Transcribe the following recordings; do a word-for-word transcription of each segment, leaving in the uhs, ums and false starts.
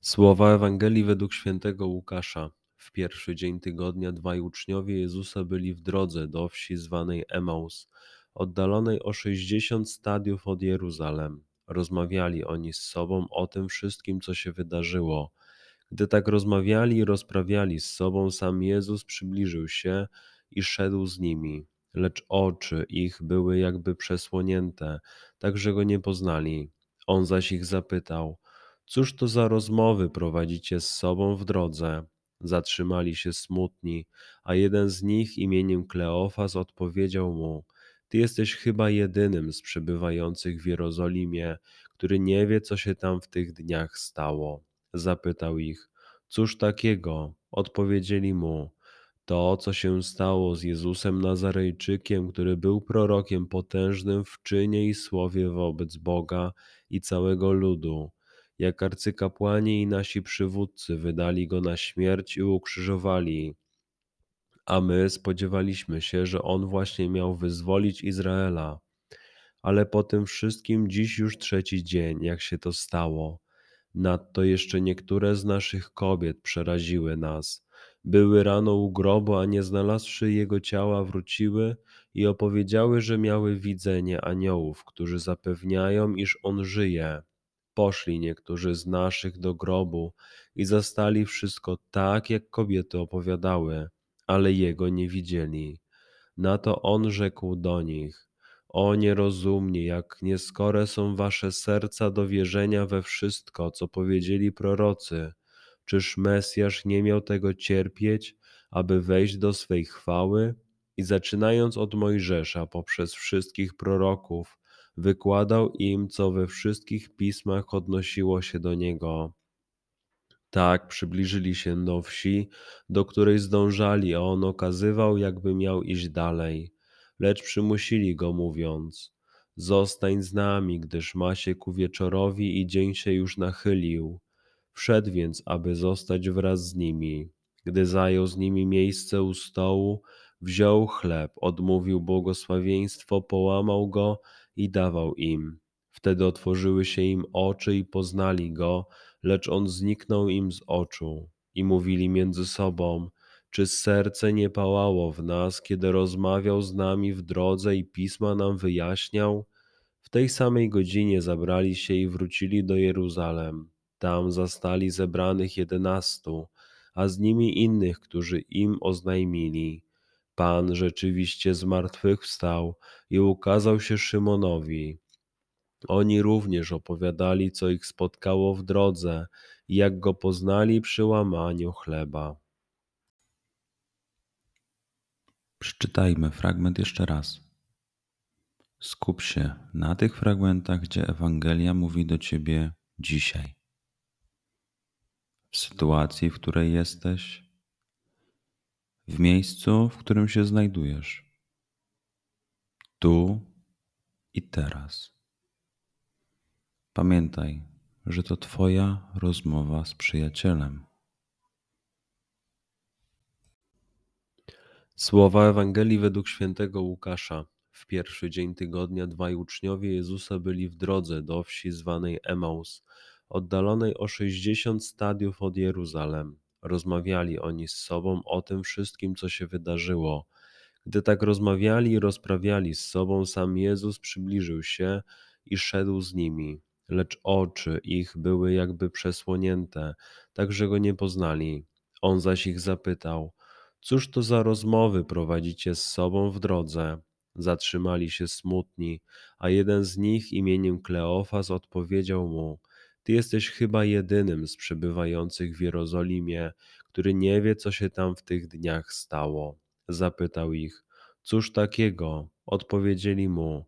Słowa Ewangelii według świętego Łukasza. W pierwszy dzień tygodnia dwaj uczniowie Jezusa byli w drodze do wsi zwanej Emaus, oddalonej o sześćdziesiąt stadiów od Jeruzalem. Rozmawiali oni z sobą o tym wszystkim, co się wydarzyło. Gdy tak rozmawiali i rozprawiali z sobą, sam Jezus przybliżył się i szedł z nimi. Lecz oczy ich były jakby przesłonięte, tak że go nie poznali. On zaś ich zapytał: cóż to za rozmowy prowadzicie z sobą w drodze? Zatrzymali się smutni, a jeden z nich imieniem Kleofas odpowiedział mu: ty jesteś chyba jedynym z przebywających w Jerozolimie, który nie wie, co się tam w tych dniach stało. Zapytał ich: cóż takiego? Odpowiedzieli mu: to, co się stało z Jezusem Nazarejczykiem, który był prorokiem potężnym w czynie i słowie wobec Boga i całego ludu. Jak arcykapłani i nasi przywódcy wydali go na śmierć i ukrzyżowali, a my spodziewaliśmy się, że on właśnie miał wyzwolić Izraela. Ale po tym wszystkim dziś już trzeci dzień, jak się to stało. Nadto jeszcze niektóre z naszych kobiet przeraziły nas. Były rano u grobu, a nie znalazłszy jego ciała, wróciły i opowiedziały, że miały widzenie aniołów, którzy zapewniają, iż on żyje. Poszli niektórzy z naszych do grobu i zastali wszystko tak, jak kobiety opowiadały, ale jego nie widzieli. Na to on rzekł do nich: o nierozumni, jak nieskore są wasze serca do wierzenia we wszystko, co powiedzieli prorocy. Czyż Mesjasz nie miał tego cierpieć, aby wejść do swej chwały? I zaczynając od Mojżesza poprzez wszystkich proroków, wykładał im, co we wszystkich pismach odnosiło się do niego. Tak przybliżyli się do wsi, do której zdążali, a on okazywał, jakby miał iść dalej. Lecz przymusili go, mówiąc: zostań z nami, gdyż ma się ku wieczorowi i dzień się już nachylił. Wszedł więc, aby zostać wraz z nimi. Gdy zajął z nimi miejsce u stołu, wziął chleb, odmówił błogosławieństwo, połamał go i dawał im. Wtedy otworzyły się im oczy i poznali go, lecz on zniknął im z oczu. I mówili między sobą: czy serce nie pałało w nas, kiedy rozmawiał z nami w drodze i pisma nam wyjaśniał? W tej samej godzinie zabrali się i wrócili do Jeruzalem. Tam zastali zebranych jedenastu, a z nimi innych, którzy im oznajmili: Pan rzeczywiście zmartwychwstał i ukazał się Szymonowi. Oni również opowiadali, co ich spotkało w drodze i jak go poznali przy łamaniu chleba. Przeczytajmy fragment jeszcze raz. Skup się na tych fragmentach, gdzie Ewangelia mówi do Ciebie dzisiaj. W sytuacji, w której jesteś, w miejscu, w którym się znajdujesz, tu i teraz. Pamiętaj, że to Twoja rozmowa z przyjacielem. Słowa Ewangelii według świętego Łukasza. W pierwszy dzień tygodnia dwaj uczniowie Jezusa byli w drodze do wsi zwanej Emaus, oddalonej o sześćdziesiąt stadiów od Jeruzalem. Rozmawiali oni z sobą o tym wszystkim, co się wydarzyło. Gdy tak rozmawiali i rozprawiali z sobą, sam Jezus przybliżył się i szedł z nimi. lecz oczy ich były jakby przesłonięte, tak że go nie poznali. On zaś ich zapytał: cóż to za rozmowy prowadzicie z sobą w drodze? Zatrzymali się smutni, a jeden z nich imieniem Kleofas odpowiedział mu: ty jesteś chyba jedynym z przebywających w Jerozolimie, który nie wie, co się tam w tych dniach stało. Zapytał ich: cóż takiego? Odpowiedzieli mu: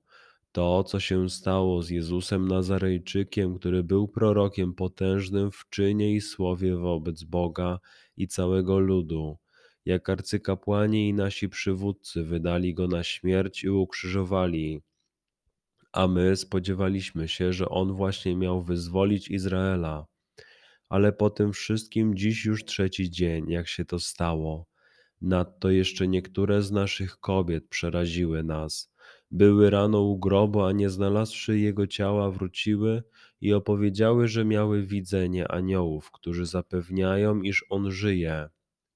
to, co się stało z Jezusem Nazarejczykiem, który był prorokiem potężnym w czynie i słowie wobec Boga i całego ludu. Jak arcykapłani i nasi przywódcy wydali go na śmierć i ukrzyżowali, a my spodziewaliśmy się, że on właśnie miał wyzwolić Izraela. Ale po tym wszystkim dziś już trzeci dzień, jak się to stało. Nadto jeszcze niektóre z naszych kobiet przeraziły nas. Były rano u grobu, a nie znalazłszy jego ciała, wróciły i opowiedziały, że miały widzenie aniołów, którzy zapewniają, iż on żyje.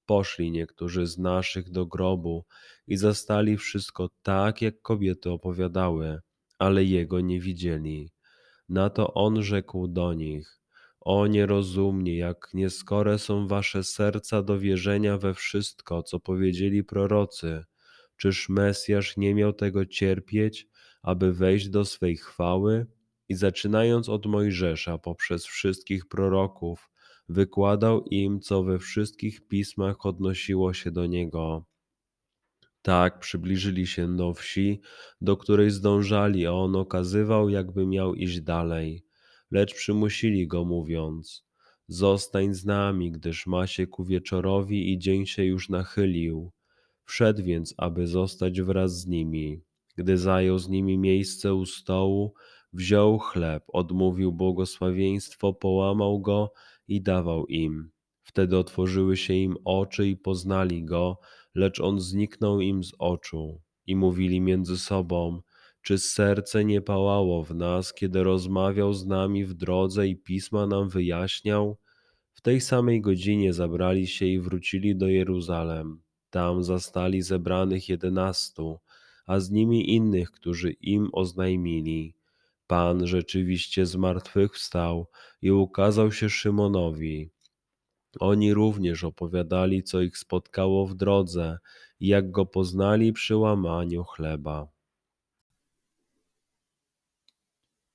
Poszli niektórzy z naszych do grobu i zastali wszystko tak, jak kobiety opowiadały, ale jego nie widzieli. Na to on rzekł do nich: o nierozumnie, jak nieskore są wasze serca do wierzenia we wszystko, co powiedzieli prorocy. Czyż Mesjasz nie miał tego cierpieć, aby wejść do swej chwały? I zaczynając od Mojżesza poprzez wszystkich proroków, wykładał im, co we wszystkich pismach odnosiło się do niego. Tak przybliżyli się do wsi, do której zdążali, a on okazywał, jakby miał iść dalej. Lecz przymusili go, mówiąc: zostań z nami, gdyż ma się ku wieczorowi i dzień się już nachylił. Wszedł więc, aby zostać wraz z nimi. Gdy zajął z nimi miejsce u stołu, wziął chleb, odmówił błogosławieństwo, połamał go i dawał im. Wtedy otworzyły się im oczy i poznali go, lecz on zniknął im z oczu. I mówili między sobą: czy serce nie pałało w nas, kiedy rozmawiał z nami w drodze i pisma nam wyjaśniał? W tej samej godzinie zabrali się i wrócili do Jeruzalem. Tam zastali zebranych jedenastu, a z nimi innych, którzy im oznajmili: Pan rzeczywiście zmartwychwstał i ukazał się Szymonowi. Oni również opowiadali, co ich spotkało w drodze i jak go poznali przy łamaniu chleba.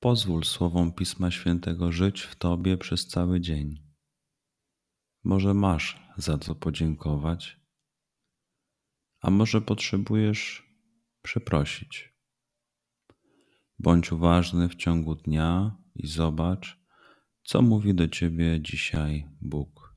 Pozwól słowom Pisma Świętego żyć w Tobie przez cały dzień. Może masz za co podziękować, a może potrzebujesz przeprosić. Bądź uważny w ciągu dnia i zobacz, co mówi do Ciebie dzisiaj Bóg.